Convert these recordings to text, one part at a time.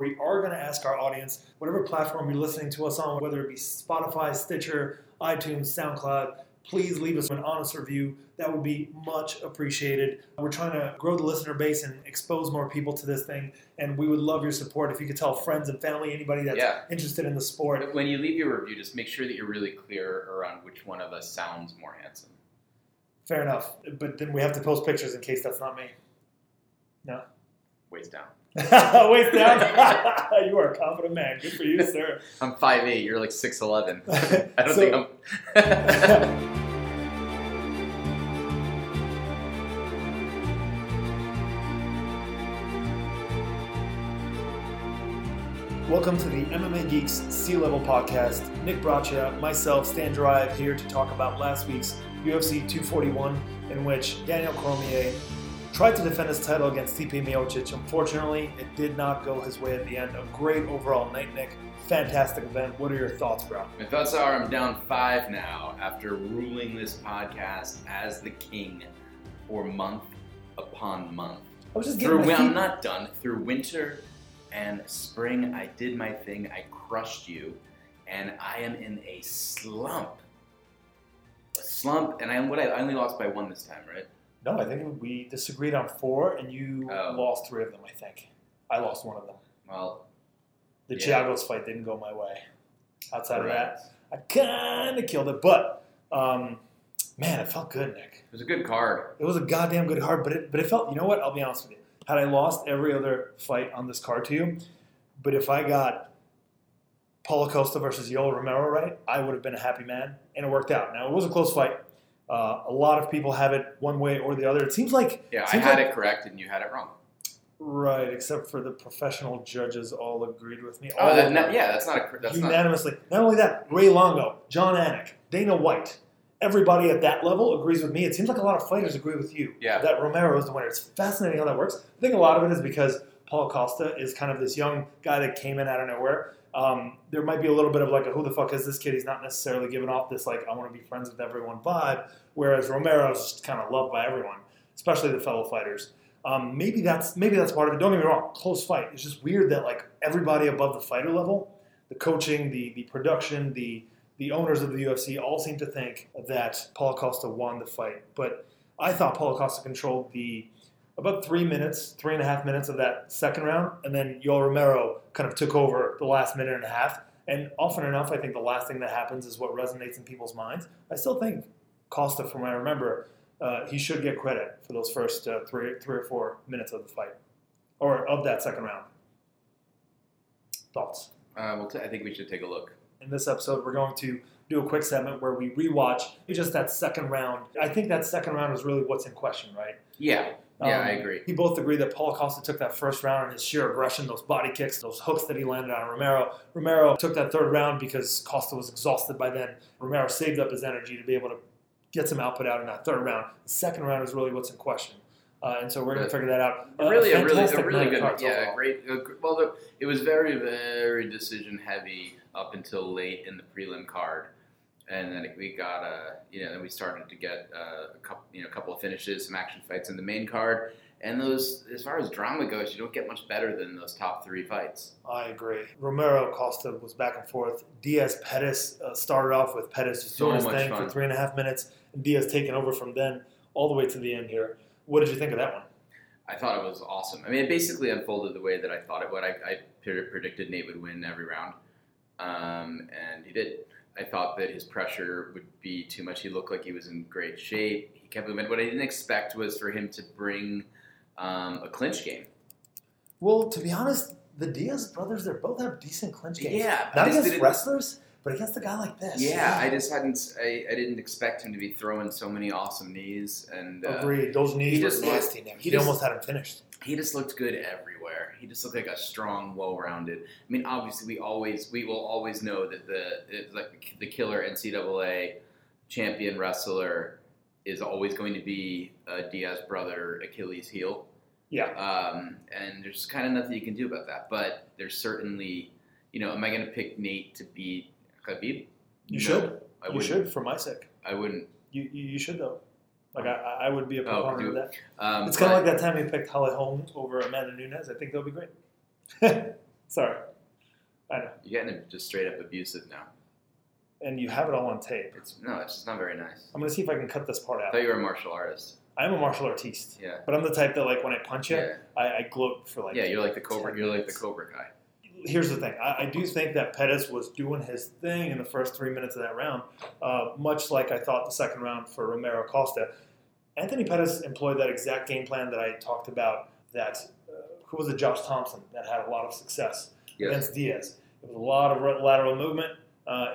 We are going to ask our audience, whatever platform you're listening to us on, whether it be Spotify, Stitcher, iTunes, SoundCloud, please leave us an honest review. That would be much appreciated. We're trying to grow the listener base and expose more people to this thing, and we would love your support if you could tell friends and family, anybody that's interested in the sport. When you leave your review, just make sure that you're really clear around which one of us sounds more handsome. Fair enough. But then we have to post pictures in case that's not me. No? Waist down. Waist down? You are a confident man. Good for you, sir. I'm 5'8". You're like 6'11". I don't think I'm... Welcome to the MMA Geeks C-Level Podcast. Nick Braccia, myself, Stan Drive, here to talk about last week's UFC 241, in which Daniel Cormier tried to defend his title against Stipe Miocic. Unfortunately, it did not go his way at the end. A great overall night, Nick. Fantastic event. What are your thoughts, bro? My thoughts are I'm down 5 now after ruling this podcast as the king for month upon month. I was just getting I'm not done. Through winter and spring, I did my thing, I crushed you, and I am in a slump. A slump, and I only lost by 1 this time, right? No, I think we disagreed on 4, and you lost 3 of them, I think. I lost 1 of them. Well, the Giagos fight didn't go my way. Outside of that, I kind of killed it, but man, it felt good, Nick. It was a good card. It was a goddamn good card, but it felt, you know what, I'll be honest with you. Had I lost every other fight on this card to you, but if I got Paulo Costa versus Yoel Romero right, I would have been a happy man, and it worked out. Now, it was a close fight. A lot of people have it one way or the other. It seems like... Yeah, I had it correct, and you had it wrong. Right, except for the professional judges all agreed with me. That's not a... That's unanimously. Not only that, Ray Longo, John Anik, Dana White... Everybody at that level agrees with me. It seems like a lot of fighters agree with you that Romero is the winner. It's fascinating how that works. I think a lot of it is because Paulo Costa is kind of this young guy that came in out of nowhere. There might be a little bit of like a who the fuck is this kid? He's not necessarily giving off this like I want to be friends with everyone vibe, whereas Romero is just kind of loved by everyone, especially the fellow fighters. Maybe that's part of it. Don't get me wrong. Close fight. It's just weird that like everybody above the fighter level, the coaching, the production, the owners of the UFC all seem to think that Paulo Costa won the fight. But I thought Paulo Costa controlled about 3.5 minutes of that second round, and then Yoel Romero kind of took over the last 1.5 minutes. And often enough, I think the last thing that happens is what resonates in people's minds. I still think Costa, from what I remember, he should get credit for those first three or 4 minutes of the fight, or of that second round. Thoughts? I think we should take a look. In this episode, we're going to do a quick segment where we rewatch just that second round. I think that second round is really what's in question, right? Yeah. Yeah, I agree. We both agree that Paulo Costa took that first round and his sheer aggression, those body kicks, those hooks that he landed on Romero. Romero took that third round because Costa was exhausted by then. Romero saved up his energy to be able to get some output out in that third round. The second round is really what's in question. And so we're going to figure that out. A really good card. Yeah, great. Well, it was very, very decision heavy up until late in the prelim card, and then we got then we started to get a couple of finishes, some action fights in the main card. And those, as far as drama goes, you don't get much better than those top 3 fights. I agree. Romero Costa was back and forth. Diaz Pettis started off with Pettis just doing his thing for 3.5 minutes. And Diaz taking over from then all the way to the end here. What did you think of that one? I thought it was awesome. I mean, it basically unfolded the way that I thought it would. I predicted Nate would win every round, and he did. I thought that his pressure would be too much. He looked like he was in great shape. He kept moving. What I didn't expect was for him to bring a clinch game. Well, to be honest, the Diaz brothers, they both have decent clinch games. Yeah. Not against wrestlers, but against a guy like this. Yeah, I didn't expect him to be throwing so many awesome knees. And agreed. Those knees were nasty. He almost had him finished. He just looked good everywhere. He just looked like a strong, well-rounded. I mean, obviously, we will always know that the killer NCAA champion wrestler is always going to be a Diaz brother Achilles heel. Yeah. And there's kind of nothing you can do about that. But there's certainly, am I going to pick Nate to beat Khabib? You should. You should, for my sake. I wouldn't. You should, though. Like, I would be a proponent of that. It's kind of like that time we picked Holly Holm over Amanda Nunes. I think they'll be great. Sorry. I know. You're getting just straight up abusive now. And you have it all on tape. No, it's just not very nice. I'm going to see if I can cut this part out. I thought you were a martial artist. I'm a martial artiste. Yeah. But I'm the type that, like, when I punch you, I gloat for, like... Yeah, you're like the Cobra guy. Here's the thing. I do think that Pettis was doing his thing in the first 3 minutes of that round, much like I thought the second round for Romero Costa. Anthony Pettis employed that exact game plan that I talked about, that... who was it? Josh Thompson, that had a lot of success against Diaz. It was a lot of lateral movement.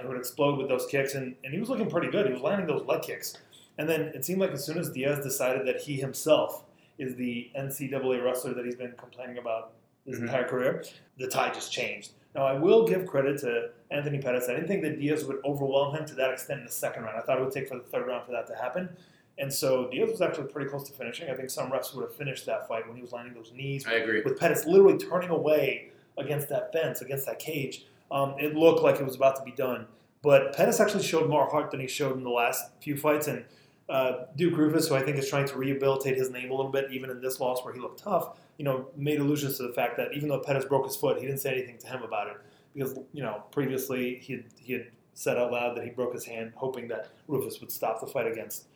He would explode with those kicks, and he was looking pretty good. He was landing those leg kicks. And then it seemed like as soon as Diaz decided that he himself is the NCAA wrestler that he's been complaining about his entire career, the tide just changed. Now, I will give credit to Anthony Pettis. I didn't think that Diaz would overwhelm him to that extent in the second round. I thought it would take for the third round for that to happen. And so Diaz was actually pretty close to finishing. I think some refs would have finished that fight when he was landing those knees. I agree. With Pettis literally turning away against that fence, against that cage. It looked like it was about to be done. But Pettis actually showed more heart than he showed in the last few fights. And Duke Rufus, who I think is trying to rehabilitate his name a little bit, even in this loss where he looked tough, you know, made allusions to the fact that even though Pettis broke his foot, he didn't say anything to him about it. Because, you know, previously he had said out loud that he broke his hand, hoping that Rufus would stop the fight against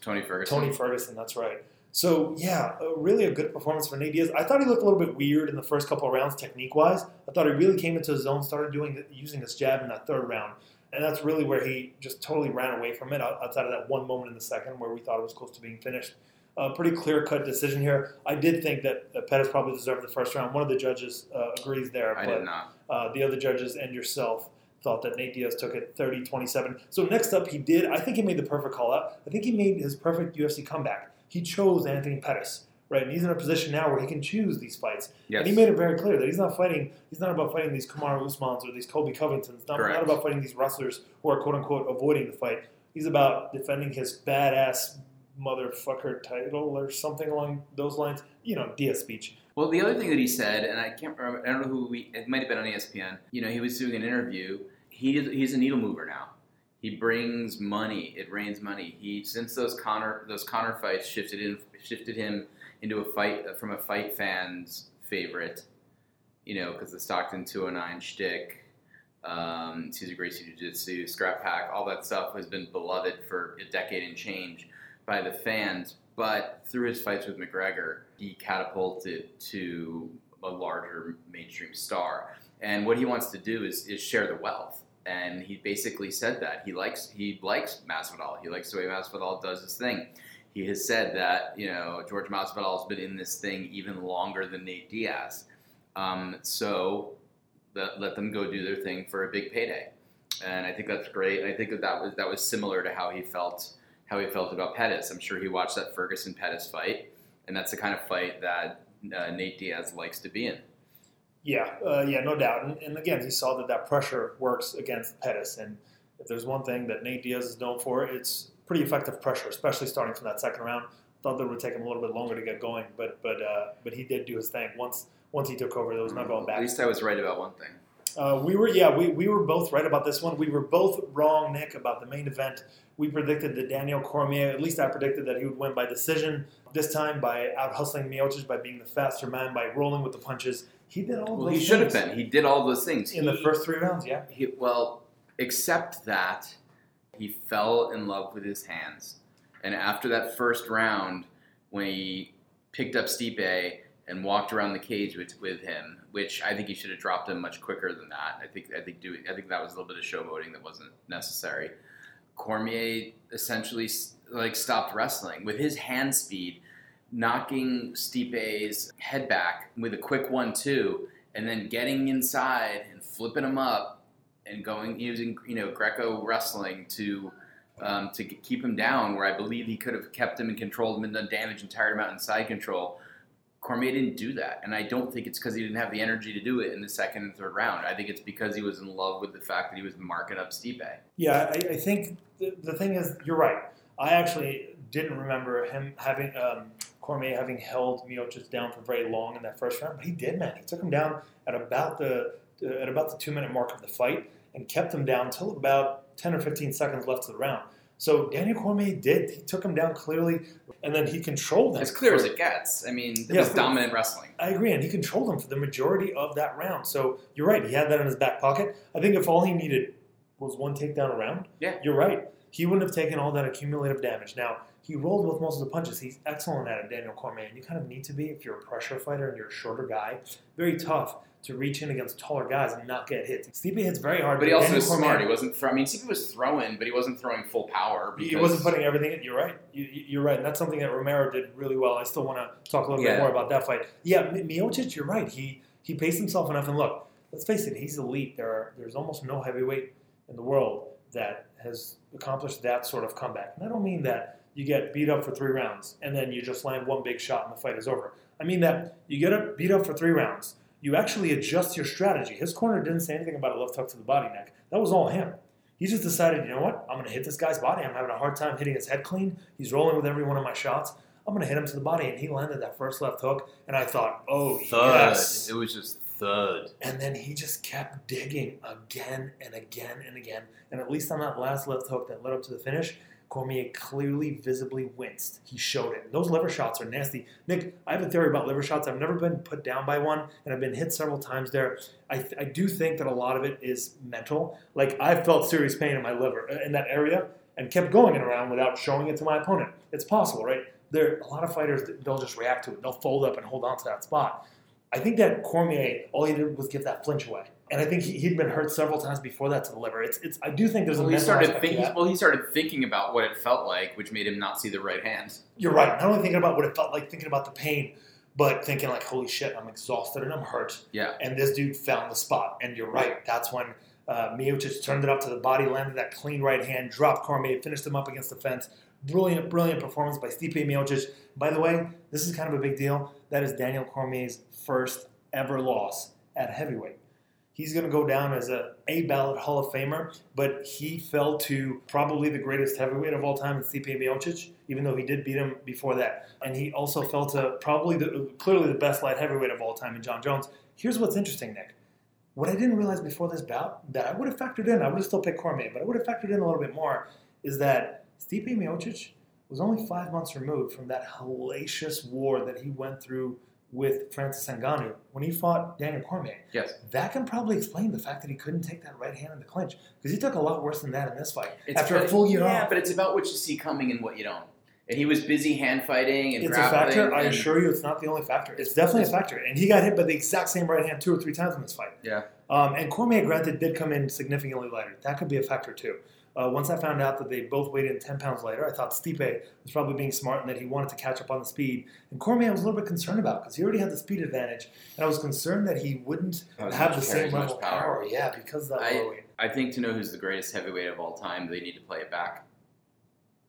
Tony Ferguson, that's right. So, yeah, really a good performance for Nate Diaz. I thought he looked a little bit weird in the first couple of rounds technique-wise. I thought he really came into his zone, started using his jab in that third round. And that's really where he just totally ran away from it, outside of that one moment in the second where we thought it was close to being finished. Pretty clear-cut decision here. I did think that Pettis probably deserved the first round. One of the judges agrees there. I did not. The other judges and yourself thought that Nate Diaz took it 30-27. So next up, I think he made the perfect call out. I think he made his perfect UFC comeback. He chose Anthony Pettis, right? And he's in a position now where he can choose these fights. Yes. And he made it very clear that he's not about fighting these Kamaru Usmans or these Colby Covingtons. Not about fighting these wrestlers who are quote-unquote avoiding the fight. He's about defending his badass motherfucker title or something along those lines. You know, Diaz speech. Well, the other thing that he said, and I can't remember, I don't know it might have been on ESPN. You know, he was doing an interview. He's a needle mover now. He brings money. It rains money. Since those Conor fights shifted him into a fight fan's favorite. You know, because the Stockton 209 shtick, Susie Gracie Jiu-Jitsu, Scrap Pack, all that stuff has been beloved for a decade and change by the fans. But through his fights with McGregor, he catapulted to a larger mainstream star. And what he wants to do is share the wealth. And he basically said that he likes Masvidal. He likes the way Masvidal does his thing. He has said that, you know, Jorge Masvidal has been in this thing even longer than Nate Diaz. So let them go do their thing for a big payday. And I think that's great. I think that was similar to how he felt about Pettis. I'm sure he watched that Ferguson Pettis fight, and that's the kind of fight that Nate Diaz likes to be in. Yeah, no doubt. And again, he saw that pressure works against Pettis. And if there's one thing that Nate Diaz is known for, it's pretty effective pressure, especially starting from that second round. Thought that it would take him a little bit longer to get going, but he did do his thing. Once he took over, there was no going back. At least I was right about one thing. We were both right about this one. We were both wrong, Nick, about the main event. We predicted that Daniel Cormier, at least I predicted that he would win by decision, this time by out-hustling Miocic, by being the faster man, by rolling with the punches. He did all those things. He should have been. He did all those things. In the first three rounds, yeah. Except that he fell in love with his hands. And after that first round, when he picked up Stipe and walked around the cage with him, which I think he should have dropped him much quicker than that. I think that was a little bit of showboating that wasn't necessary. Cormier essentially stopped wrestling with his hand speed, knocking Stipe's head back with a quick 1-2, and then getting inside and flipping him up and going using Greco wrestling to keep him down. Where I believe he could have kept him and controlled him and done damage and tired him out in side control. Cormier didn't do that, and I don't think it's because he didn't have the energy to do it in the second and third round. I think it's because he was in love with the fact that he was marking up Stipe. Yeah, I think the thing is, you're right. I actually didn't remember him having Cormier having held Miocic down for very long in that first round, but he did, man. He took him down at about the 2-minute mark of the fight and kept him down till about 10 or 15 seconds left to the round. So Daniel Cormier he took him down clearly, and then he controlled him. As clear as it gets. I mean, it was dominant wrestling. I agree, and he controlled him for the majority of that round. So you're right, he had that in his back pocket. I think if all he needed was one takedown a round, you're right. He wouldn't have taken all that accumulative damage. Now, he rolled with most of the punches. He's excellent at it, Daniel Cormier, and you kind of need to be if you're a pressure fighter and you're a shorter guy. Very tough to reach in against taller guys and not get hit. Stipe hits very hard. But he also was smart. He wasn't throwing. I mean, Stipe was throwing, but he wasn't throwing full power. He wasn't putting everything in. You're right. You're right. And that's something that Romero did really well. I still want to talk a little bit more about that fight. Yeah, Miocic, you're right. He paced himself enough. And look, let's face it, he's elite. There's almost no heavyweight in the world that has accomplished that sort of comeback. And I don't mean that you get beat up for 3 rounds and then you just land one big shot and the fight is over. I mean that you get beat up for 3 rounds. You actually adjust your strategy. His corner didn't say anything about a left hook to the body neck. That was all him. He just decided, you know what? I'm going to hit this guy's body. I'm having a hard time hitting his head clean. He's rolling with every one of my shots. I'm going to hit him to the body. And he landed that first left hook. And I thought, oh, yes. It was just thud. And then he just kept digging again and again and again. And at least on that last left hook that led up to the finish, Cormier clearly, visibly winced. He showed it. Those liver shots are nasty. Nick, I have a theory about liver shots. I've never been put down by one, and I've been hit several times there. I do think that a lot of it is mental. Like, I felt serious pain in my liver, in that area, and kept going and around without showing it to my opponent. It's possible, right? A lot of fighters, they'll just react to it. They'll fold up and hold on to that spot. I think that Cormier, all he did was give that flinch away. And I think he'd been hurt several times before that to the liver. I do think there's a mental aspect of that. Well, he started thinking about what it felt like, which made him not see the right hand. You're right. Not only thinking about what it felt like, thinking about the pain, but thinking like, holy shit, I'm exhausted and I'm hurt. Yeah. And this dude found the spot. And you're right. That's when Miocic turned it up to the body, landed that clean right hand, dropped Cormier, finished him up against the fence. Brilliant, brilliant performance by Stipe Miocic. By the way, this is kind of a big deal. That is Daniel Cormier's first ever loss at heavyweight. He's going to go down as a ballot Hall of Famer, but he fell to probably the greatest heavyweight of all time in Stipe Miocic, even though he did beat him before that. And he also fell to probably clearly the best light heavyweight of all time in Jon Jones. Here's what's interesting, Nick. What I didn't realize before this bout, that I would have factored in, I would have still picked Cormier, but I would have factored in a little bit more, is that Stipe Miocic was only 5 months removed from that hellacious war that he went through with Francis Ngannou when he fought Daniel Cormier. Yes. That can probably explain the fact that he couldn't take that right hand in the clinch, because he took a lot worse than that in this fight. After a full year off. Yeah, but it's about what you see coming and what you don't. And he was busy hand fighting and grappling. It's a factor. I assure you it's not the only factor. It's definitely a factor. And he got hit by the exact same right hand 2 or 3 times in this fight. Yeah. And Cormier, granted, did come in significantly lighter. That could be a factor too. Once I found out that they both weighed in 10 pounds lighter, I thought Stipe was probably being smart and that he wanted to catch up on the speed. And Cormier I was a little bit concerned about because he already had the speed advantage. And I was concerned that he wouldn't have the same level of power. Yeah, because of that weight. I think to know who's the greatest heavyweight of all time, they need to play it back.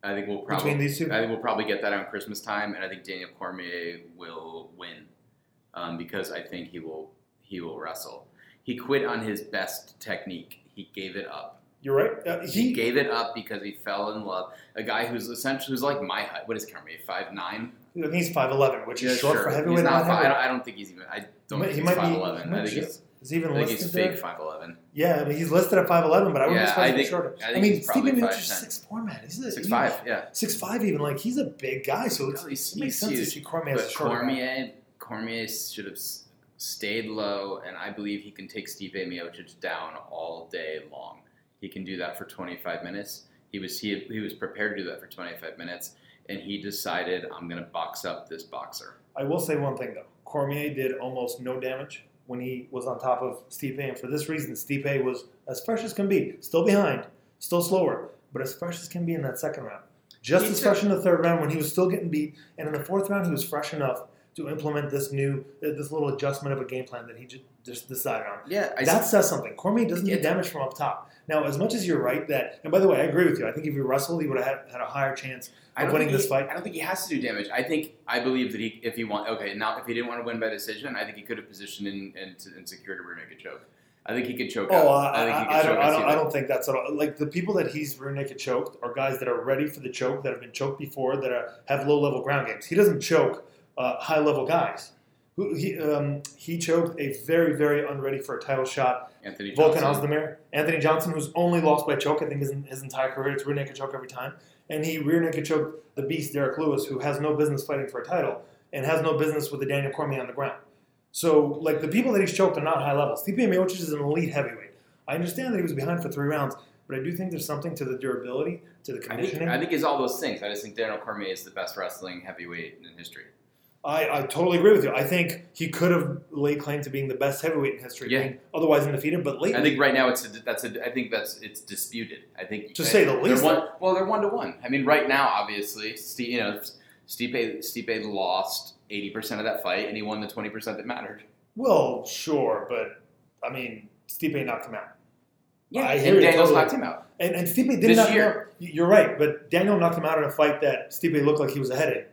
I think we'll probably between these two. I think we'll probably get that on Christmas time, and I think Daniel Cormier will win because I think he will wrestle. He quit on his best technique. He gave it up. You're right. He gave it up because he fell in love. A guy who's essentially like my height. What is Cormier? 5'9"? I think he's 5'11", which is short for heavyweight. He's not heavyweight. I don't think he's even. I don't think he's 5'11". I think he's. Is he even I think listed he's fake 5'11". Yeah, I mean, he's listed at 5'11", but I wouldn't expect him to be shorter. I mean, Stipe Miocic is 6'4", man. 6'5", yeah. 6'5", even. Like, he's a big guy, so it makes sense to see Cormier as a shorter guy. Cormier should have stayed low, and I believe he can take Stipe Miocic down all day long. He can do that for 25 minutes. He was prepared to do that for 25 minutes, and he decided, I'm going to box up this boxer. I will say one thing, though. Cormier did almost no damage when he was on top of Stipe, and for this reason, Stipe was as fresh as can be, still behind, still slower, but as fresh as can be in that second round. Just as fresh in the third round when he was still getting beat, and in the fourth round, he was fresh enough to implement this little adjustment of a game plan that he just decided on. Yeah, that says something. Cormier doesn't get damage from up top. Now, as much as you're right that, and by the way, I agree with you. I think if he wrestled, he would have had a higher chance of winning this fight. I don't think he has to do damage. I believe that if he didn't want to win by decision, I think he could have positioned and secured a rear naked choke. I think he could choke out. I don't think that's at all. Like, the people that he's rear naked choked are guys that are ready for the choke, that have been choked before, that have low level ground games. He doesn't choke high level guys. He choked a very, very unready for a title shot. Anthony Johnson. Volkan Ozdemir. Anthony Johnson, who's only lost by choke, I think, his entire career. It's rear naked choke every time. And he rear naked choked the beast, Derek Lewis, who has no business fighting for a title and has no business with the Daniel Cormier on the ground. So, like, the people that he's choked are not high level. Stipe Miocic is an elite heavyweight. I understand that he was behind for 3 rounds, but I do think there's something to the durability, to the conditioning. I think it's all those things. I just think Daniel Cormier is the best wrestling heavyweight in history. I totally agree with you. I think he could have laid claim to being the best heavyweight in history. Yeah. Being otherwise undefeated, but lately, I think right now it's disputed. I think say the least. They're 1-1. I mean, right now, obviously, Stipe lost 80% of that fight, and he won the 20% that mattered. Well, sure, but I mean, Stipe knocked him out. Yeah, I hear Daniel's knocked him out, and Stipe did knock him out. You're right, but Daniel knocked him out in a fight that Stipe looked like he was ahead of.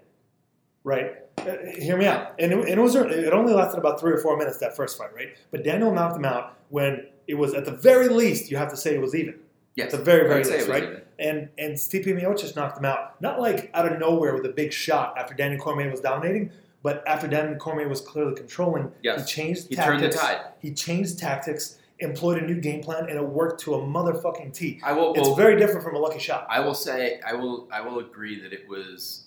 Right. Hear me out. And it only lasted about 3 or 4 minutes, that first fight, right? But Daniel knocked him out when it was, at the very least, you have to say it was even. Yes. At the very, very least, right? Even. And Stipe Miocic knocked him out, not like out of nowhere with a big shot after Daniel Cormier was dominating, but after Daniel Cormier was clearly controlling, yes. He turned the tide. He changed tactics, employed a new game plan, and it worked to a motherfucking tee. It's very different from a lucky shot. I will say, I will agree that it was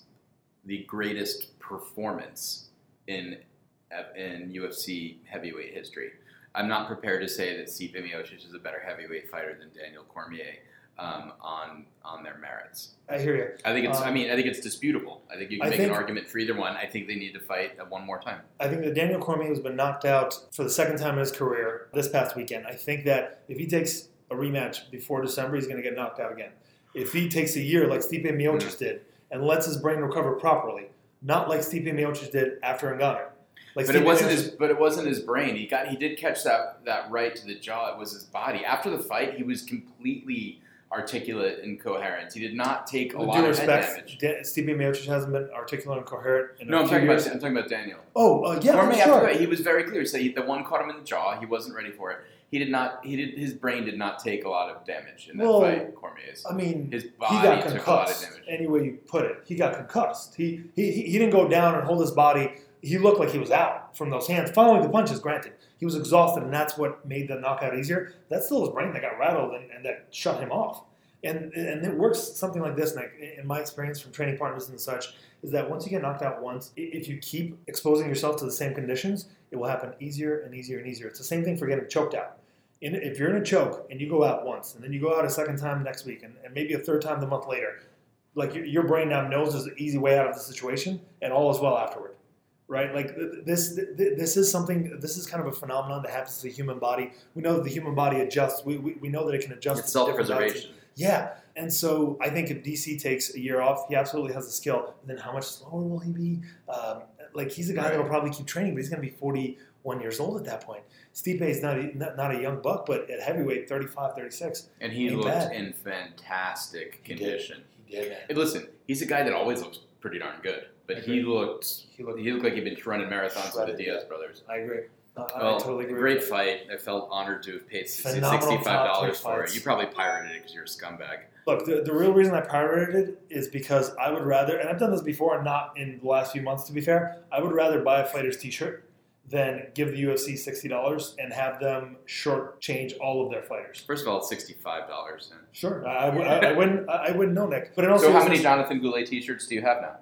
the greatest performance in UFC heavyweight history. I'm not prepared to say that Stipe Miocic is a better heavyweight fighter than Daniel Cormier on their merits. I hear you. I think it's. I think it's disputable. I think you can make an argument for either one. I think they need to fight one more time. I think that Daniel Cormier has been knocked out for the second time in his career this past weekend. I think that if he takes a rematch before December, he's going to get knocked out again. If he takes a year like Stipe Miocic did, and lets his brain recover properly, not like Stipe Miocic did after Ngannou. But it wasn't his brain. He did catch that right to the jaw. It was his body. After the fight, he was completely articulate and coherent. He did not take a lot of head damage. Stipe Miocic hasn't been articulate and coherent in a few years. I'm talking about Daniel. He was very clear. So the one caught him in the jaw. He wasn't ready for it. His brain did not take a lot of damage in that fight, Cormier's. I mean, his body took a lot of damage. Any way you put it, he got concussed. He didn't go down and hold his body. He looked like he was out from those hands. Following the punches, granted, he was exhausted, and that's what made the knockout easier. That's still his brain that got rattled, and that shut him off. And it works something like this, Nick, in my experience from training partners and such, is that once you get knocked out once, if you keep exposing yourself to the same conditions, it will happen easier and easier and easier. It's the same thing for getting choked out. If you're in a choke and you go out once, and then you go out a second time next week, and maybe a third time the month later, like your brain now knows there's an easy way out of the situation, and all is well afterward, right? Like this is something. This is kind of a phenomenon that happens to the human body. We know that the human body adjusts. We know that it can adjust. It's self-preservation. Yeah, and so I think if DC takes a year off, he absolutely has the skill. And then how much slower will he be? He's a guy that will probably keep training, but he's going to be 41 years old at that point. Stipe is not a young buck, but at heavyweight, 35, 36. And he looked in fantastic condition. He did, man. And listen, he's a guy that always looks pretty darn good, but he looked like he'd been running marathons with the Diaz brothers. I agree. I totally agree. Great fight. I felt honored to have paid $65 for it. You probably pirated it because you're a scumbag. Look, the real reason I pirated it is because I would rather, and I've done this before, and not in the last few months to be fair, I would rather buy a fighter's t-shirt than give the UFC $60 and have them shortchange all of their fighters. First of all, it's $65. Then. Sure. I wouldn't know, Nick. But also, so how many Jonathan Goulet t-shirts do you have now?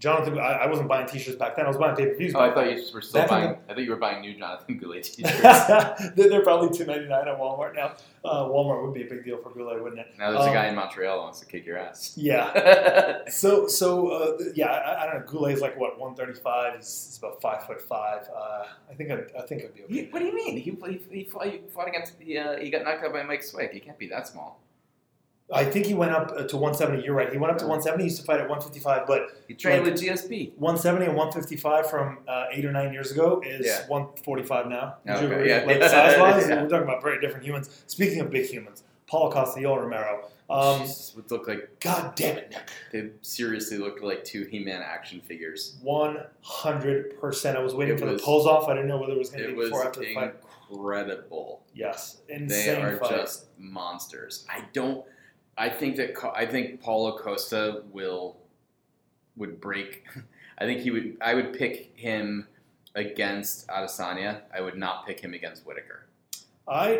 Jonathan, I wasn't buying t-shirts back then. I was buying pay-per-views. Oh, I thought you were still buying. I thought you were buying new Jonathan Goulet t-shirts. They're probably $2.99 at Walmart now. Walmart would be a big deal for Goulet, wouldn't it? Now there's a guy in Montreal that wants to kick your ass. Yeah. I don't know. Goulet's like what, 135? He's about 5'5". I think it'd be okay. What do you mean? He fought against he got knocked out by Mike Swick. He can't be that small. I think he went up to 170. You're right. He went up to 170. He used to fight at 155, but he trained with GSP. 170 and 155 from 8 or 9 years ago is 145 now. Okay. Yeah. Like size-wise, we're talking about very different humans. Speaking of big humans, Paulo Costa, Yoel Romero. Jesus, would look like. God damn it, Nick. They seriously looked like two He-Man action figures. 100%. I was waiting for the pulls off. I didn't know whether it was going to be before or after the fight. Incredible. Yes, insane. They are just monsters. I think Paulo Costa would break. I would pick him against Adesanya. I would not pick him against Whittaker. I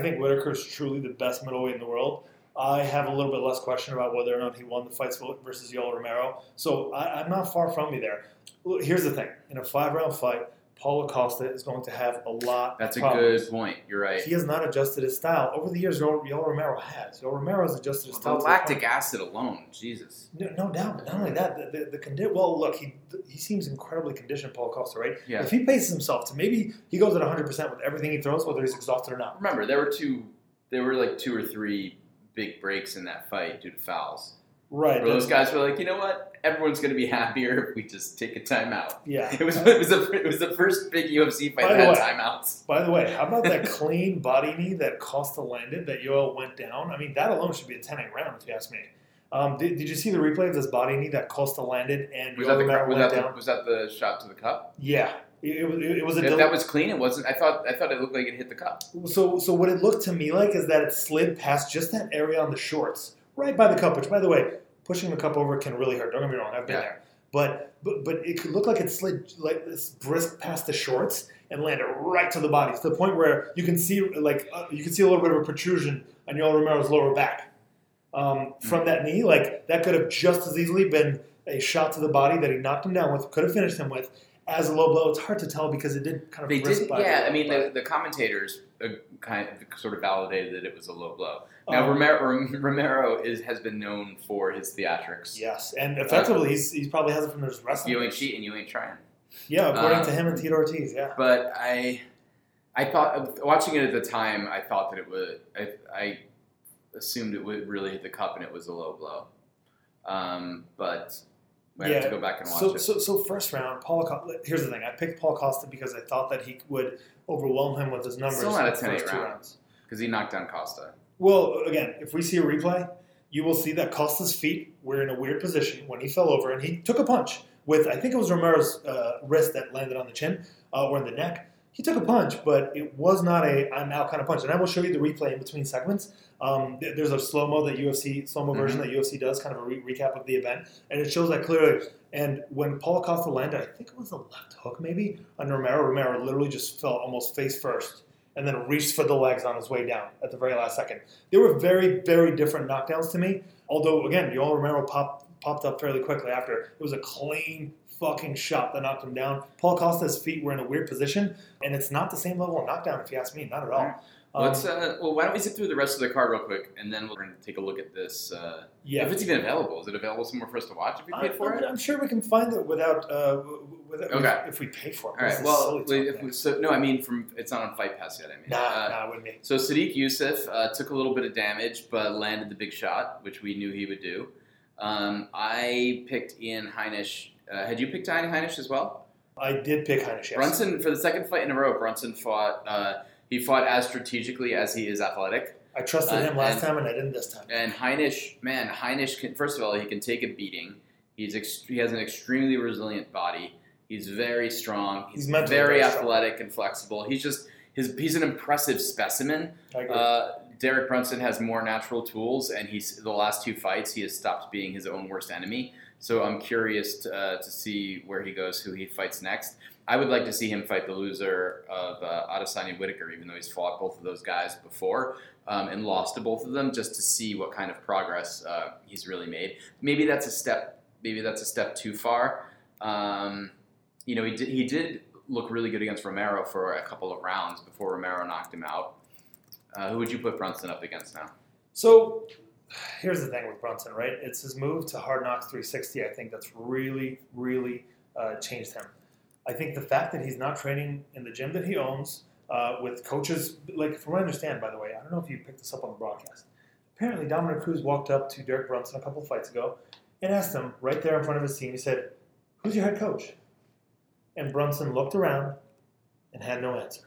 think Whittaker is truly the best middleweight in the world. I have a little bit less question about whether or not he won the fights versus Yoel Romero. So I'm not far from you there. Here's the thing. In a 5-round fight, Paulo Costa is going to have a lot of problems. That's a good point. You're right. He has not adjusted his style. Over the years, Yoel Romero has. Yoel Romero has adjusted his style. The lactic acid alone. Jesus. No doubt. Not only that. He seems incredibly conditioned, Paulo Costa, right? Yeah. If he paces himself to maybe he goes at 100% with everything he throws, whether he's exhausted or not. Remember, there were 2 or 3 big breaks in that fight due to fouls. Right. Where those guys were like, you know what? Everyone's going to be happier if we just take a timeout. Yeah. It was the first big UFC fight that had timeouts. By the way, how about that clean body knee that Costa landed that Yoel went down? I mean, that alone should be a 10-8 round, if you ask me. Did you see the replay of this body knee that Costa landed and Yoel Romero went down? Was that the shot to the cup? Yeah. That was clean. It wasn't. I thought it looked like it hit the cup. So what it looked to me like is that it slid past just that area on the shorts, right by the cup. Which, by the way, pushing the cup over can really hurt. Don't get me wrong. I've been there. But it could look like it slid like this brisk past the shorts and landed right to the body, to the point where you can see a little bit of a protrusion on Yoel Romero's lower back from that knee. Like that could have just as easily been a shot to the body that he knocked him down with. Could have finished him with. As a low blow, it's hard to tell because it did kind of the commentators kind of sort of validated that it was a low blow. Now, Romero has been known for his theatrics. Yes, and effectively, he probably has it from his wrestling. You ain't cheating, you ain't trying. Yeah, according to him and Tito Ortiz, yeah. But I thought, watching it at the time, I thought that it would, I assumed it would really hit the cup and it was a low blow. But... I have to go back and watch it. So first round, here's the thing. I picked Paulo Costa because I thought that he would overwhelm him with his numbers. Still not a 10-8 rounds. Because he knocked down Costa. Well, again, if we see a replay, you will see that Costa's feet were in a weird position when he fell over. And he took a punch with, I think it was Romero's wrist that landed on the chin or in the neck. He took a punch, but it was not a I'm out kind of punch. And I will show you the replay in between segments. There's a slow-mo version that UFC does, kind of a recap of the event. And it shows that clearly. And when Paulo Costa landed, I think it was a left hook maybe, on Romero literally just fell almost face first and then reached for the legs on his way down at the very last second. They were very, very different knockdowns to me. Although, again, Yoel Romero popped up fairly quickly after. It was a clean fucking shot that knocked him down. Paulo Costa's feet were in a weird position, and it's not the same level of knockdown, if you ask me. Not at all. Why don't we sit through the rest of the card real quick, and then we're going to take a look at this. If it's even available. Is it available somewhere for us to watch if we paid for it? I'm sure we can find it without if we pay for it. All right. Well, it's not on Fight Pass yet, I mean. Nah, it wouldn't be. So Sodiq Yusuff took a little bit of damage, but landed the big shot, which we knew he would do. I picked Ian Heinisch. Had you picked Ian Heinisch as well? I did pick Heinisch, yes. Brunson, for the second fight in a row, Brunson fought... he fought as strategically as he is athletic. I trusted him last time, and I didn't this time. And Heinisch can, first of all, he can take a beating. He has an extremely resilient body. He's very strong. He's very athletic and flexible. He's just he's an impressive specimen. I agree. Derek Brunson has more natural tools, and the last 2 fights, he has stopped being his own worst enemy. So I'm curious to see where he goes, who he fights next. I would like to see him fight the loser of Adesanya Whittaker, even though he's fought both of those guys before and lost to both of them, just to see what kind of progress he's really made. Maybe that's a step. Maybe that's a step too far. He did look really good against Romero for a couple of rounds before Romero knocked him out. Who would you put Brunson up against now? So here's the thing with Brunson, right? It's his move to Hard Knocks 360. I think that's really, really changed him. I think the fact that he's not training in the gym that he owns with coaches, like from what I understand, by the way, I don't know if you picked this up on the broadcast. Apparently, Dominic Cruz walked up to Derek Brunson a couple of fights ago and asked him right there in front of his team, he said, "Who's your head coach?" And Brunson looked around and had no answer.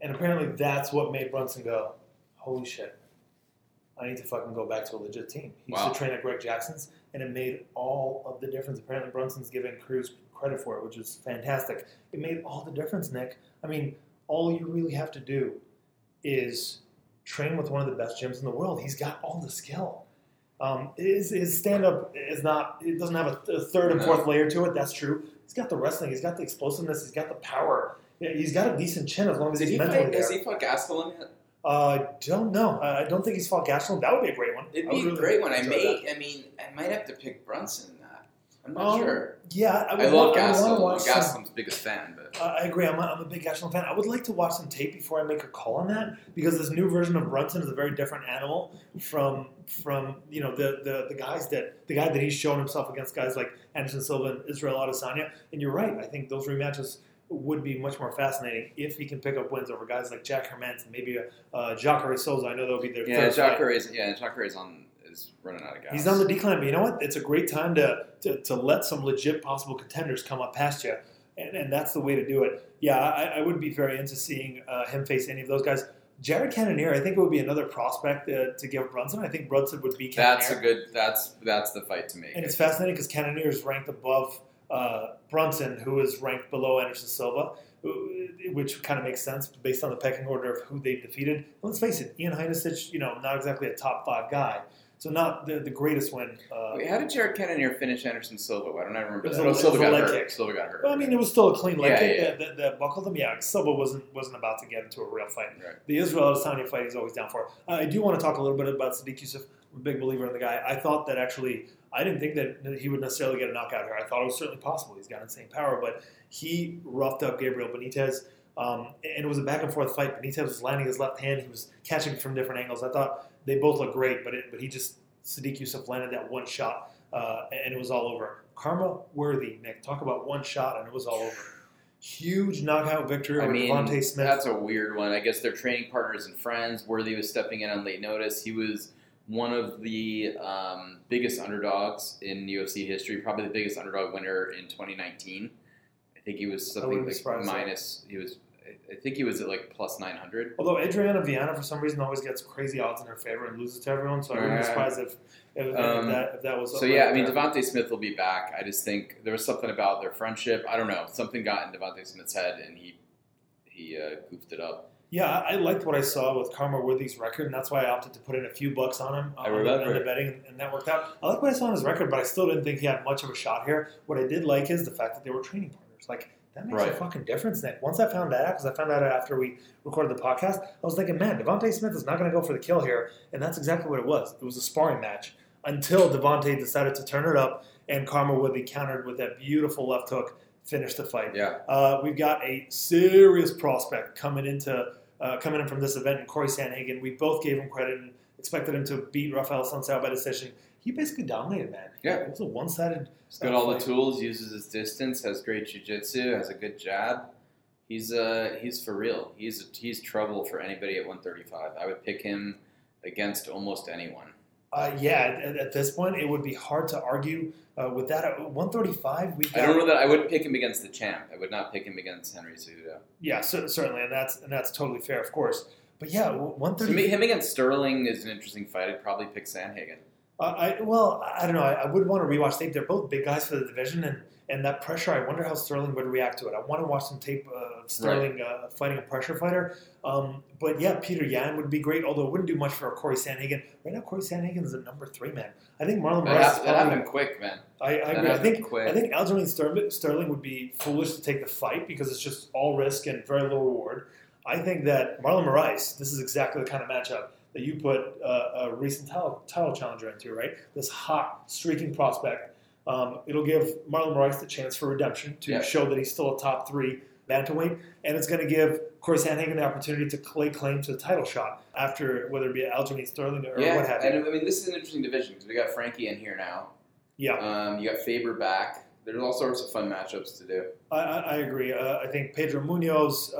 And apparently that's what made Brunson go, "Holy shit, I need to fucking go back to a legit team." He used to train at Greg Jackson's, and it made all of the difference. Apparently Brunson's given Cruz credit for it, which is fantastic. It made all the difference, Nick. I mean, all you really have to do is train with one of the best gyms in the world. He's got all the skill. His stand-up is not, it doesn't have a third and fourth layer to it. That's true. He's got the wrestling. He's got the explosiveness. He's got the power. He's got a decent chin as long as he's mentally there. Has he fought Gastelum yet? Don't know. I don't think he's fought Gastelum. That would be a great one. It'd be a great one. I might have to pick Brunson. I'm not sure. Yeah, I love Gastelum. I'm Gastelum's biggest fan. But I agree. I'm a big Gastelum fan. I would like to watch some tape before I make a call on that, because this new version of Brunson is a very different animal from you know the guy that he's shown himself against, guys like Anderson Silva and Israel Adesanya. And you're right. I think those rematches would be much more fascinating if he can pick up wins over guys like Jack Hermanson, maybe Jacare Souza. I know that'll be their Jacare's on. Is running out of gas. He's on the decline, but you know what? It's a great time to let some legit possible contenders come up past you, and that's the way to do it. Yeah, I would be very into seeing him face any of those guys. Jared Cannonier, I think it would be another prospect to give Brunson. I think Brunson would be Cannonier. That's the fight to make. And it's fascinating because Cannonier is ranked above Brunson, who is ranked below Anderson Silva, which kind of makes sense based on the pecking order of who they've defeated. Well, let's face it, Ian Heinisch, not exactly a top five guy. So not the greatest win. Wait, how did Jared Cannonier finish Anderson Silva? I don't remember. Silva got hurt. Well, it was still a clean leg kick that buckled him. Yeah, Silva wasn't about to get into a real fight. Right. The Israel Adesanya fight he's always down for. I do want to talk a little bit about Sodiq Yusuff. I'm a big believer in the guy. I thought that I didn't think that he would necessarily get a knockout here. I thought it was certainly possible. He's got insane power. But he roughed up Gabriel Benitez. And it was a back-and-forth fight. Benitez was landing his left hand. He was catching from different angles. I thought they both looked great, but Sodiq Yusuff landed that one shot, and it was all over. Karma Worthy, Nick. Talk about one shot, and it was all over. Huge knockout victory over Devontae Smith. That's a weird one. I guess they're training partners and friends. Worthy was stepping in on late notice. He was one of the biggest underdogs in UFC history, probably the biggest underdog winner in 2019. I think he was something like minus – I think he was at plus 900. Although Adriana Viana, for some reason, always gets crazy odds in her favor and loses to everyone, so I wouldn't be surprised if that was... Devontae Smith will be back. I just think there was something about their friendship. I don't know. Something got in Devontae Smith's head, and he goofed it up. Yeah, I liked what I saw with Karma Worthy's record, and that's why I opted to put in a few bucks on him on the betting, and that worked out. I like what I saw on his record, but I still didn't think he had much of a shot here. What I did like is the fact that they were training partners. That makes a fucking difference, Nick. Once I found that out, because I found that out after we recorded the podcast, I was thinking, man, Devontae Smith is not going to go for the kill here, and that's exactly what it was. It was a sparring match until Devontae decided to turn it up, and Karma Woodley countered with that beautiful left hook, finished the fight. Yeah. We've got a serious prospect coming in from this event, and Cory Sandhagen. We both gave him credit and expected him to beat Rafael Sunsao by decision. He basically dominated, man. Yeah. It was a one-sided... He's got all the tools, uses his distance, has great jiu-jitsu, has a good jab. He's for real. He's trouble for anybody at 135. I would pick him against almost anyone. At this point, it would be hard to argue with that. At 135, I don't know that I would pick him against the champ. I would not pick him against Henry Cejudo. Yeah, certainly, and that's totally fair, of course. But yeah, 135... So him against Sterling is an interesting fight. I'd probably pick Sandhagen. I don't know. I would want to rewatch tape. They're both big guys for the division, and that pressure, I wonder how Sterling would react to it. I want to watch some tape of Sterling fighting a pressure fighter. But yeah, Peter Yan would be great, although it wouldn't do much for Cory Sandhagen. Right now, Cory Sandhagen is at number 3, man. I think Marlon Moraes... That happened quick, man. I agree. I think Aljamain Sterling would be foolish to take the fight because it's just all risk and very little reward. I think that Marlon Moraes, this is exactly the kind of matchup that you put a recent title challenger into, right? This hot, streaking prospect. It'll give Marlon Moraes the chance for redemption to show that he's still a top 3 bantamweight, and it's going to give Cory Sandhagen the opportunity to lay claim to the title shot after, whether it be Aljamain Sterling or what have you. And this is an interesting division because we got Frankie in here now. Yeah. You got Faber back. There's all sorts of fun matchups to do. I agree. I think Pedro Munoz...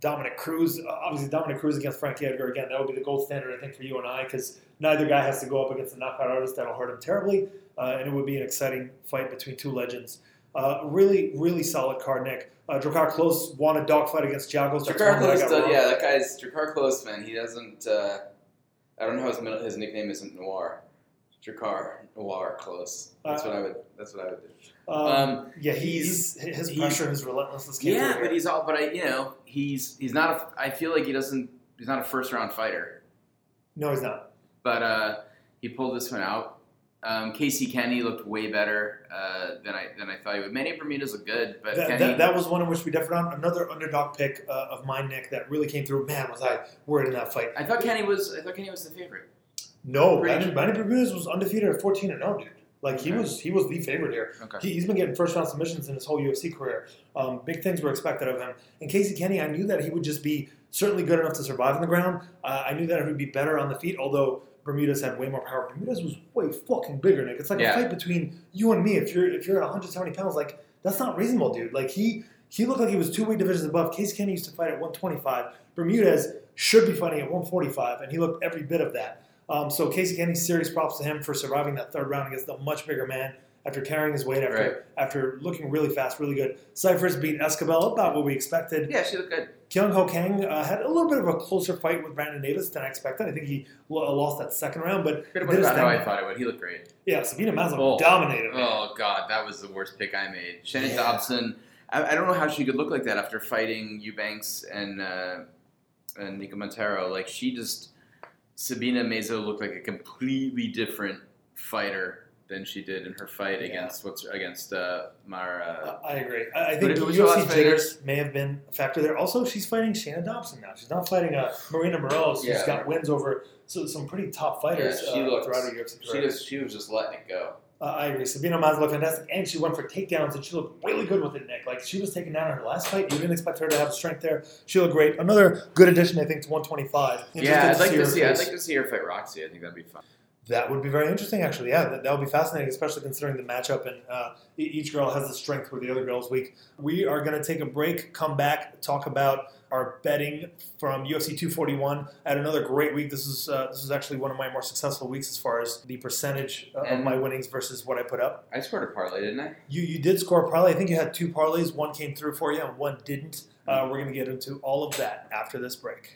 Dominic Cruz, obviously Dominic Cruz against Frankie Edgar, again, that would be the gold standard, I think, for you and I, because neither guy has to go up against a knockout artist that'll hurt him terribly, and it would be an exciting fight between two legends. Really, really solid card, Nick. Drakkar Klose won a dogfight against Giagos. Drakkar Klose, that guy's Drakkar Klose, man. He doesn't, I don't know his nickname isn't Noir. Drakkar Noir Klose. That's what I would do. His pressure, his relentlessness. But he's all. But he's not. I feel like he's not a first round fighter. No, he's not. But He pulled this one out. Casey Kenny looked way better than I thought he would. Manny Bermudez looked good, but that was one in which we differed on. Another underdog pick of mine, Nick, that really came through. Man, was I worried in that fight. I thought Kenny was the favorite. No, Manny Bermudez was undefeated at 14-0, dude. Like, okay. he was the favorite here. Okay. He's been getting first-round submissions in his whole UFC career. Big things were expected of him. And Casey Kenny, I knew that he would just be certainly good enough to survive on the ground. I knew that he would be better on the feet, although Bermudez had way more power. Bermudez was way fucking bigger, Nick. It's like a fight between you and me. If you're 170 pounds, like, that's not reasonable, dude. Like, he looked like he was two weight divisions above. Casey Kenny used to fight at 125. Bermudez should be fighting at 145, and he looked every bit of that. So Casey Kenny, serious props to him for surviving that third round against a much bigger man after carrying his weight, after looking really fast, really good. Cyphers beat Escobel, about what we expected. Yeah, she looked good. Kyung Ho Kang had a little bit of a closer fight with Brandon Davis than I expected. I think he lost that second round, but it was not how I thought it would. He looked great. Yeah, Sabina Maslov dominated. Man. Oh, God, that was the worst pick I made. Shannon Dobson, I don't know how she could look like that after fighting Eubanks and Nico Montero. Like, she just... Sabina Mazo looked like a completely different fighter than she did in her fight against Mara. I agree. I think the UFC jitters may have been a factor there. Also, she's fighting Shannon Dobson now. She's not fighting Marina Moraes, who's got wins over some pretty top fighters throughout her UFC career. She was just letting it go. I agree. Sabina Maslov, fantastic. And she went for takedowns, and she looked really good with it, Nick. Like, she was taken down in her last fight. You didn't expect her to have strength there. She looked great. Another good addition, I think, to 125. I'd like to see her fight Roxy. I think that'd be fun. That would be very interesting, actually. Yeah, that would be fascinating, especially considering the matchup. And each girl has the strength where the other girl's weak. We are going to take a break, come back, talk about our betting from UFC 241 at another great week. This is actually one of my more successful weeks as far as the percentage of my winnings versus what I put up. I scored a parlay, didn't I? You did score a parlay. I think you had two parlays. One came through for you and one didn't. We're going to get into all of that after this break.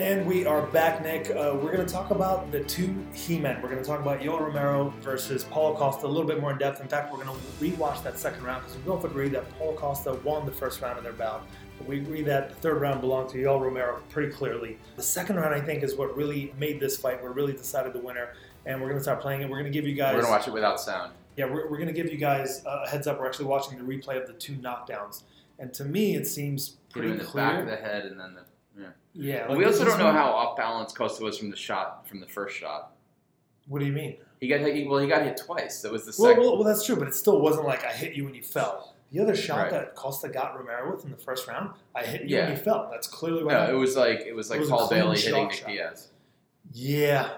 And we are back, Nick. We're going to talk about the two He-Men. We're going to talk about Yoel Romero versus Paulo Costa a little bit more in depth. In fact, we're going to rewatch that second round because we both agree that Paulo Costa won the first round of their bout. We agree that the third round belonged to Yoel Romero pretty clearly. The second round, I think, is what really made this fight, what really decided the winner. And we're going to start playing it. We're going to give you guys... We're going to watch it without sound. Yeah, we're going to give you guys a heads up. We're actually watching the replay of the two knockdowns. And to me, it seems pretty clear. Back of the head and then the... Yeah. Like, we also don't know how off balance Costa was from the first shot. What do you mean? He got hit twice. That was the second. Well, that's true, but it still wasn't like I hit you and you fell. The other shot that Costa got Romero with in the first round, I hit you and you fell. That's clearly what happened. No, it was like Paul Bailey hitting Nick Diaz. Yeah,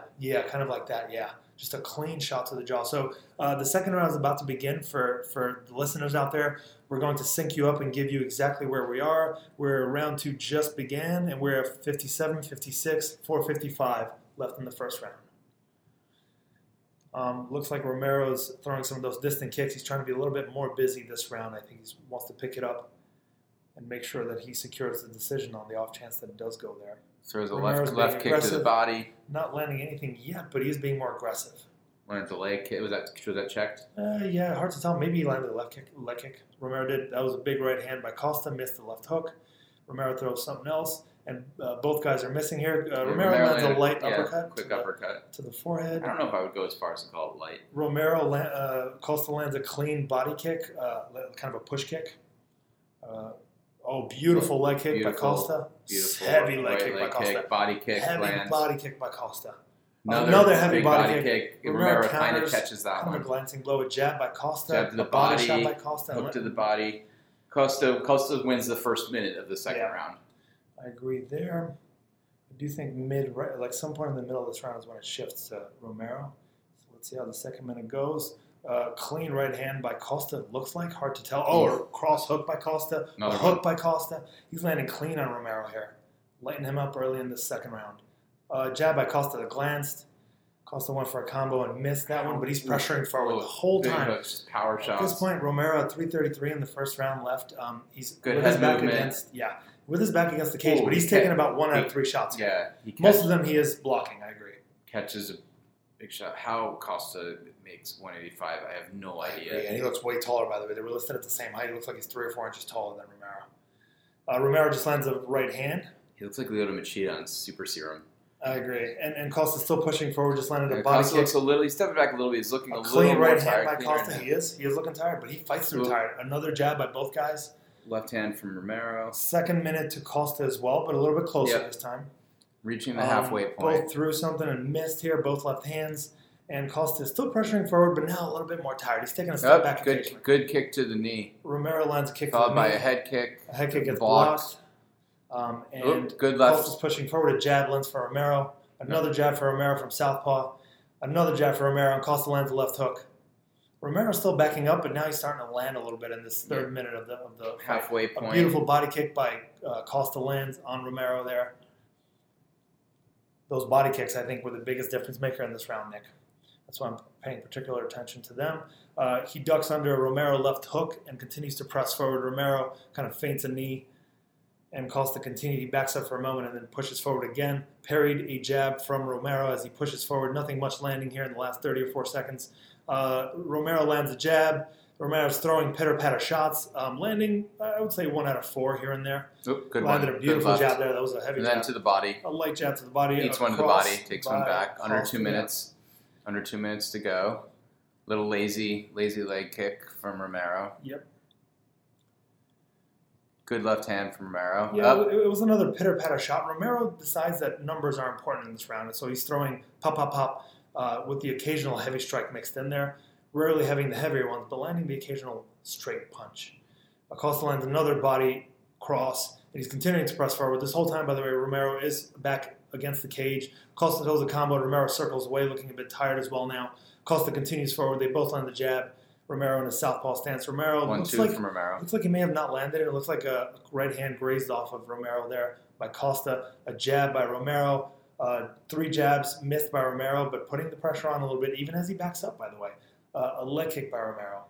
kind of like that. Yeah, just a clean shot to the jaw. So the second round is about to begin for the listeners out there. We're going to sync you up and give you exactly where we are. We're round two just began, and we're at 57, 56, 455 left in the first round. Looks like Romero's throwing some of those distant kicks. He's trying to be a little bit more busy this round. I think he wants to pick it up and make sure that he secures the decision on the off chance that it does go there. So there's a left kick to the body. Not landing anything yet, but he is being more aggressive. Landed the leg kick. Was that checked? Yeah, hard to tell. Maybe he landed the leg kick. Romero did. That was a big right hand by Costa. Missed the left hook. Romero throws something else, and both guys are missing here. Romero lands a light uppercut. Quick uppercut. To the forehead. I don't know if I would go as far as to call it light. Costa lands a clean body kick, kind of a push kick. Beautiful leg kick by Costa. Beautiful. Heavy leg kick by Costa. Body kick. Heavy body kick by Costa. Another heavy body kick. Romero kind of catches that one. Another glancing blow, a jab by Costa. Jab to the body shot by Costa. Hook to the body. Costa wins the first minute of the second round. I agree there. I do think some point in the middle of this round is when it shifts to Romero. So let's see how the second minute goes. Clean right hand by Costa, looks like. Hard to tell. Cross hook by Costa. Another hook by Costa. He's landing clean on Romero here. Lighten him up early in the second round. Jab by Costa that glanced. Costa went for a combo and missed that one, but he's pressuring forward the whole time. Power shots. At this point, Romero at 3:33 in the first round left. He's good with his back against. Yeah, with his back against the cage, but he's taking about one out of three shots. Yeah, most of them he is blocking. I agree. Catches a Big shot. How Costa makes 185, I have no idea. Yeah, and he looks way taller, by the way. They were listed at the same height. He looks like he's 3 or 4 inches taller than Romero. Romero just lands a right hand. He looks like Lyoto Machida on Super Serum. I agree. And Costa's still pushing forward, just landed a body kick. He's stepping back a little bit. He's looking a little more tired. Clean right hand by Costa. He is looking tired, but he fights through tired. Another jab by both guys. Left hand from Romero. Second minute to Costa as well, but a little bit closer this time. Reaching the halfway point. Both threw something and missed here. Both left hands. And Costa is still pressuring forward, but now a little bit more tired. He's taking a step back. Good kick to the knee. Romero lands a kick. Followed by a head kick. A head kick gets blocked. And good left. Costa's pushing forward. A jab lands for Romero. Another jab for Romero from southpaw. Another jab for Romero. And Costa lands a left hook. Romero's still backing up, but now he's starting to land a little bit in this third minute of the halfway point. A beautiful body kick by Costa lands on Romero there. Those body kicks, I think, were the biggest difference maker in this round, Nick. That's why I'm paying particular attention to them. He ducks under a Romero left hook and continues to press forward. Romero kind of feints a knee and Costa continues. He backs up for a moment and then pushes forward again. Parried a jab from Romero as he pushes forward. Nothing much landing here in the last 30 or 4 seconds. Romero lands a jab. Romero's throwing pitter-patter shots. Landing, I would say, 1 out of 4 here and there. Good landed a beautiful jab there. That was a heavy jab. And then to the body. A light jab to the body. Eats one to the body. Takes one back. Under 2 minutes. Under 2 minutes to go. Little lazy leg kick from Romero. Yep. Good left hand from Romero. Yeah, it was another pitter-patter shot. Romero decides that numbers are important in this round, and so he's throwing pop with the occasional heavy strike mixed in there. Rarely having the heavier ones, but landing the occasional straight punch. Acosta lands another body cross, and he's continuing to press forward. This whole time, by the way, Romero is back against the cage. Acosta throws a combo. Romero circles away, looking a bit tired as well now. Acosta continues forward. They both land the jab. Romero in a southpaw stance. Romero 1-2 from Romero. Looks like he may have not landed it. It looks like a right hand grazed off of Romero there by Acosta. A jab by Romero. 3 jabs missed by Romero, but putting the pressure on a little bit, even as he backs up, by the way. A leg kick by Romero.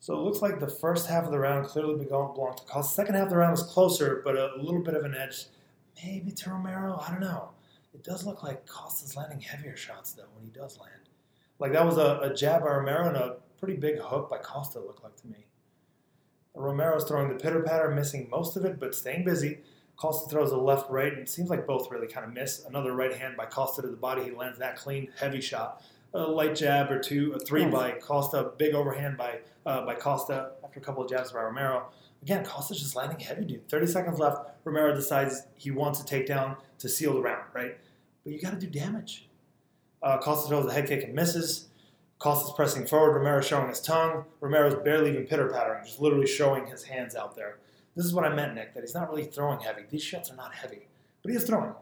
So it looks like the first half of the round clearly belonged to Costa. Second half of the round was closer, but a little bit of an edge maybe to Romero. I don't know. It does look like Costa's landing heavier shots, though, when he does land. Like that was a jab by Romero and a pretty big hook by Costa, it looked like to me. Romero's throwing the pitter-patter, missing most of it, but staying busy. Costa throws a left right, and it seems like both really kind of miss. Another right hand by Costa to the body. He lands that clean, heavy shot. A light jab or 2, a 3 by Costa, big overhand by Costa after a couple of jabs by Romero. Again, Costa's just landing heavy, dude. 30 seconds left. Romero decides he wants a takedown to seal the round, right? But you got to do damage. Costa throws a head kick and misses. Costa's pressing forward. Romero's showing his tongue. Romero's barely even pitter-pattering, just literally showing his hands out there. This is what I meant, Nick, that he's not really throwing heavy. These shots are not heavy, but he is throwing.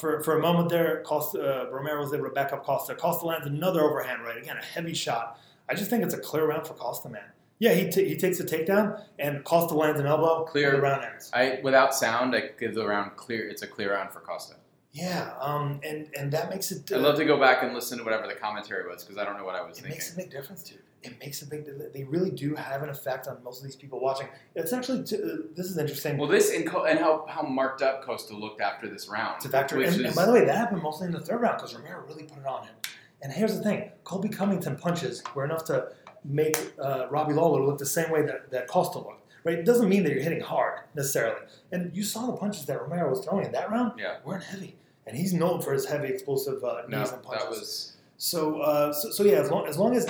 For a moment there, Romero was able to back up Costa. Costa lands another overhand right. Again, a heavy shot. I just think it's a clear round for Costa, man. Yeah, he takes a takedown, and Costa lands an elbow. Clear. The round ends. Without sound, I give the round clear. It's a clear round for Costa. Yeah, and that makes it... I'd love to go back and listen to whatever the commentary was, because I don't know what I was thinking. It makes a big difference, dude. It makes a big... They really do have an effect on most of these people watching. It's actually... this is interesting. Well, this and how marked up Costa looked after this round. To factor in. And by the way, that happened mostly in the third round, because Romero really put it on him. And here's the thing. Colby Covington punches were enough to make Robbie Lawler look the same way that Costa looked. Right? It doesn't mean that you're hitting hard, necessarily. And you saw the punches that Romero was throwing in that round. Yeah. Weren't heavy. And he's known for his heavy, explosive knees and punches. That was... So yeah, as long as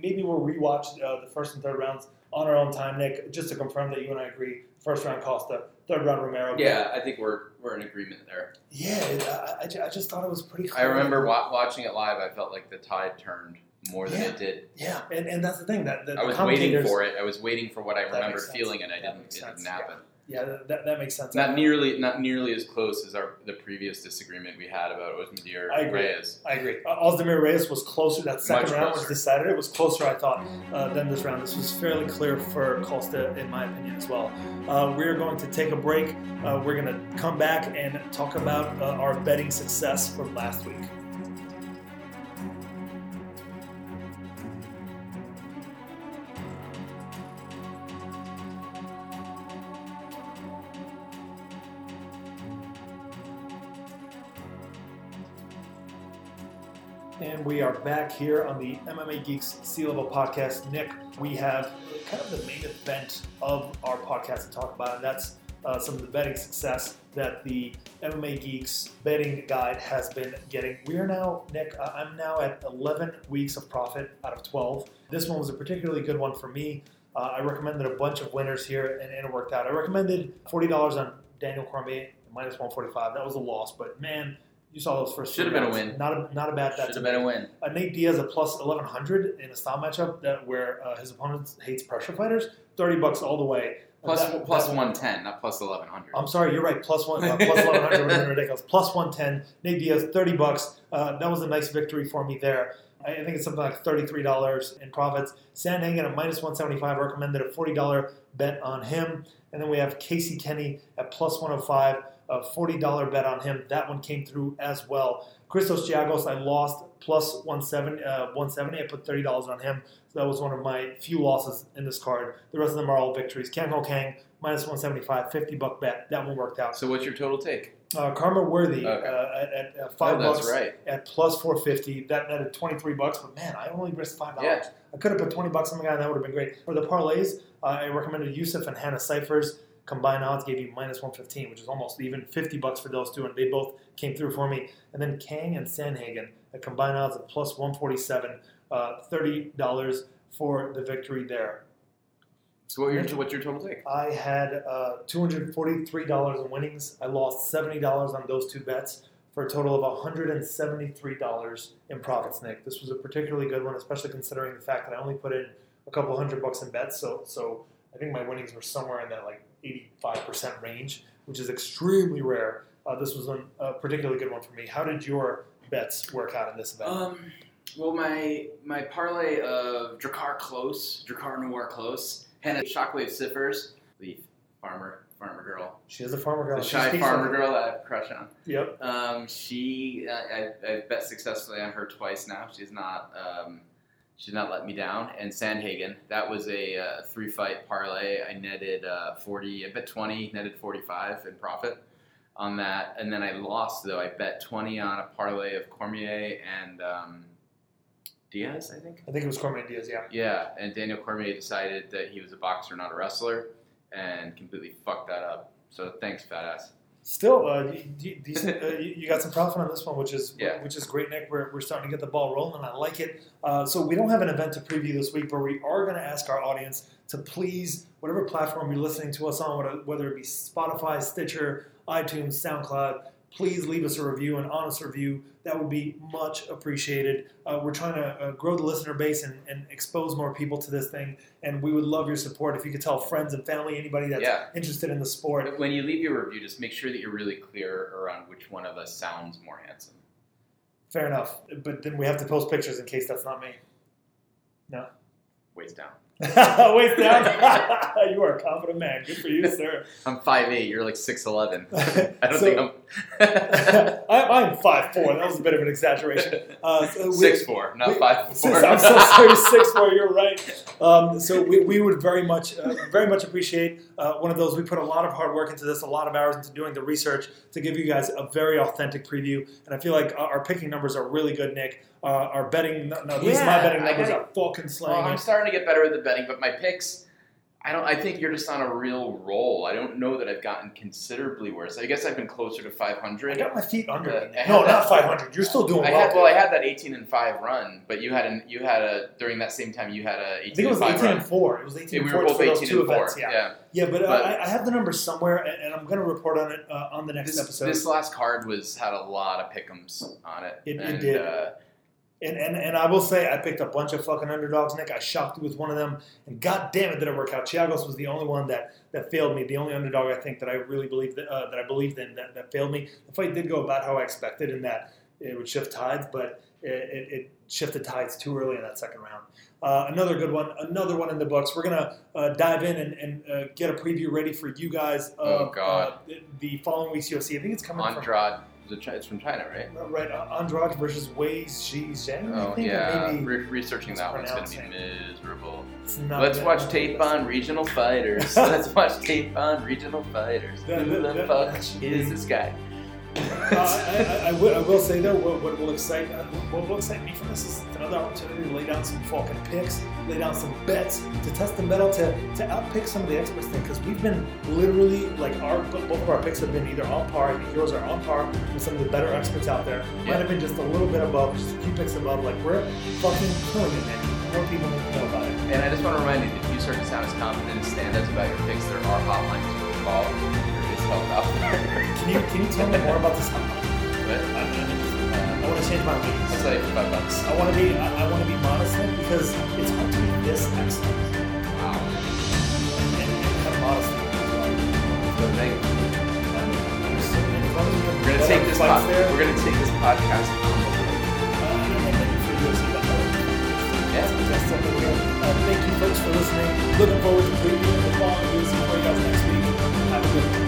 maybe we'll rewatch the first and third rounds on our own time, Nick, just to confirm that you and I agree. First round Costa, third round Romero. Yeah, I think we're in agreement there. Yeah, I just thought it was pretty clear. I remember watching it live. I felt like the tide turned more than it did. Yeah, and that's the thing. That I was waiting for it. I was waiting for what I remembered feeling, and it didn't happen. Yeah. Yeah, that makes sense. Not nearly as close as the previous disagreement we had about Ozdemir Reyes. I agree. Ozdemir Reyes was closer. That second round was decided. It was closer, I thought, than this round. This was fairly clear for Costa, in my opinion, as well. We're going to take a break. We're going to come back and talk about our betting success from last week. And we are back here on the MMA Geeks C-Level Podcast. Nick, we have kind of the main event of our podcast to talk about, and that's some of the betting success that the MMA Geeks betting guide has been getting. We are now, Nick, I'm now at 11 weeks of profit out of 12. This one was a particularly good one for me. I recommended a bunch of winners here, and it worked out. I recommended $40 on Daniel Cormier, minus 145. That was a loss, but man, you saw those first. Should have been a win. Not a bad. Should have been a win. Nate Diaz a plus 1,100 in a style matchup that where his opponent hates pressure fighters. $30 all the way. Plus 110, not plus 1,100. I'm sorry, you're right. Plus 1,100 would have been ridiculous. Plus 110. Nate Diaz $30. That was a nice victory for me there. I think it's something like $33 in profits. Sandhagen at minus 175. Recommended a $40 bet on him, and then we have Casey Kenny at plus 105. A $40 bet on him. That one came through as well. Christos Giagos, I lost plus 170. I put $30 on him. So that was one of my few losses in this card. The rest of them are all victories. Kyung Ho Kang, minus 175, $50 bet. That one worked out. So what's your total take? Karma Worthy at $5 at plus 450. That netted $23, but man, I only risked $5. Yeah. I could have put $20 on the guy, and that would have been great. For the parlays, I recommended Yusuff and Hannah Cyphers. Combined odds gave you minus 115, which is almost even $50 for those two, and they both came through for me. And then Kang and Sandhagen, a combined odds of plus 147, $30 for the victory there. So what's your total take? I had $243 in winnings. I lost $70 on those two bets for a total of $173 in profits, Nick. This was a particularly good one, especially considering the fact that I only put in a couple $100 in bets, so I think my winnings were somewhere in that, 85% range, which is extremely rare. This was a particularly good one for me. How did your bets work out in this event? Well, my parlay of Drakkar Klose, Hannah Shockwave Cyphers, the farmer girl. She is a farmer girl. The shy farmer girl that I have a crush on. Yep. I bet successfully on her twice now. She's not let me down. And Sandhagen, that was a three-fight parlay. I netted 40, I bet 20, netted 45 in profit on that. And then I lost, though. I bet 20 on a parlay of Cormier and Diaz, I think. I think it was Cormier and Diaz, yeah. Yeah, and Daniel Cormier decided that he was a boxer, not a wrestler, and completely fucked that up. So thanks, badass. Still, decent. You got some profit on this one, which is great, Nick. We're starting to get the ball rolling. I like it. So we don't have an event to preview this week, but we are going to ask our audience to please, whatever platform you're listening to us on, whether it be Spotify, Stitcher, iTunes, SoundCloud, please leave us a review, an honest review. That would be much appreciated. We're trying to grow the listener base and expose more people to this thing, and we would love your support. If you could tell friends and family, anybody that's interested in the sport. When you leave your review, just make sure that you're really clear around which one of us sounds more handsome. Fair enough. But then we have to post pictures in case that's not me. No? Waist down. Waist down? You are a confident man. Good for you, sir. I'm 5'8". You're 6'11". I don't think I'm 5'4". That was a bit of an exaggeration. 6'4", not 5'4". I'm so sorry, 6'4". You're right. So we would very much appreciate one of those. We put a lot of hard work into this, a lot of hours into doing the research to give you guys a very authentic preview. And I feel like our picking numbers are really good, Nick. Our betting, at least my betting numbers are fucking slaying. Well, I'm starting to get better at the betting, but my picks, I think you're just on a real roll. I don't know that I've gotten considerably worse. I guess I've been closer to 500. I got my feet under. Not 500. You're still doing well. I had that 18-5 run, but you had a during that same time you had a 18-5 run. 18-4. It was 18-4. We were both 18-4. Events, yeah. But I have the number somewhere, and I'm going to report on it on the next episode. This last card had a lot of pick'ems on it. It did. And I will say, I picked a bunch of fucking underdogs, Nick. I shocked you with one of them. And god damn it, did it work out. Giagos was the only one that failed me. The only underdog I think that I really believed in that failed me. The fight did go about how I expected in that it would shift tides, but it shifted tides too early in that second round. Another good one. Another one in the books. We're going to dive in and get a preview ready for you guys of the following week's UFC. I think it's coming Andrade. It's from China, right? Right. Andrade versus Wei Zhang. Researching that one's going to be miserable. Let's watch tape on regional fighters. That, Who the fuck is this guy? I will say though, what will excite me from this is another opportunity to lay down some fucking picks, lay down some bets, to test the metal, to outpick some of the experts thing, because we've been literally like both of our picks have been either on par. I think yours are on par with some of the better experts out there. Yeah. Might have been just a little bit above, just a few picks above. Like we're fucking killing it, man. More people need to know about it. And I just want to remind you, if you start to sound as confident and stand-ups about your picks, there are hotlines you can call. Can you tell me more about this? I want to change my meetings. I'll tell you for $5. I want to be modest because it's hard to be this excellent. Wow. And kind of modest. Good thing. We're gonna take this podcast. Thank you folks for listening. Looking forward to previewing the following news for you guys next week. Have a good one.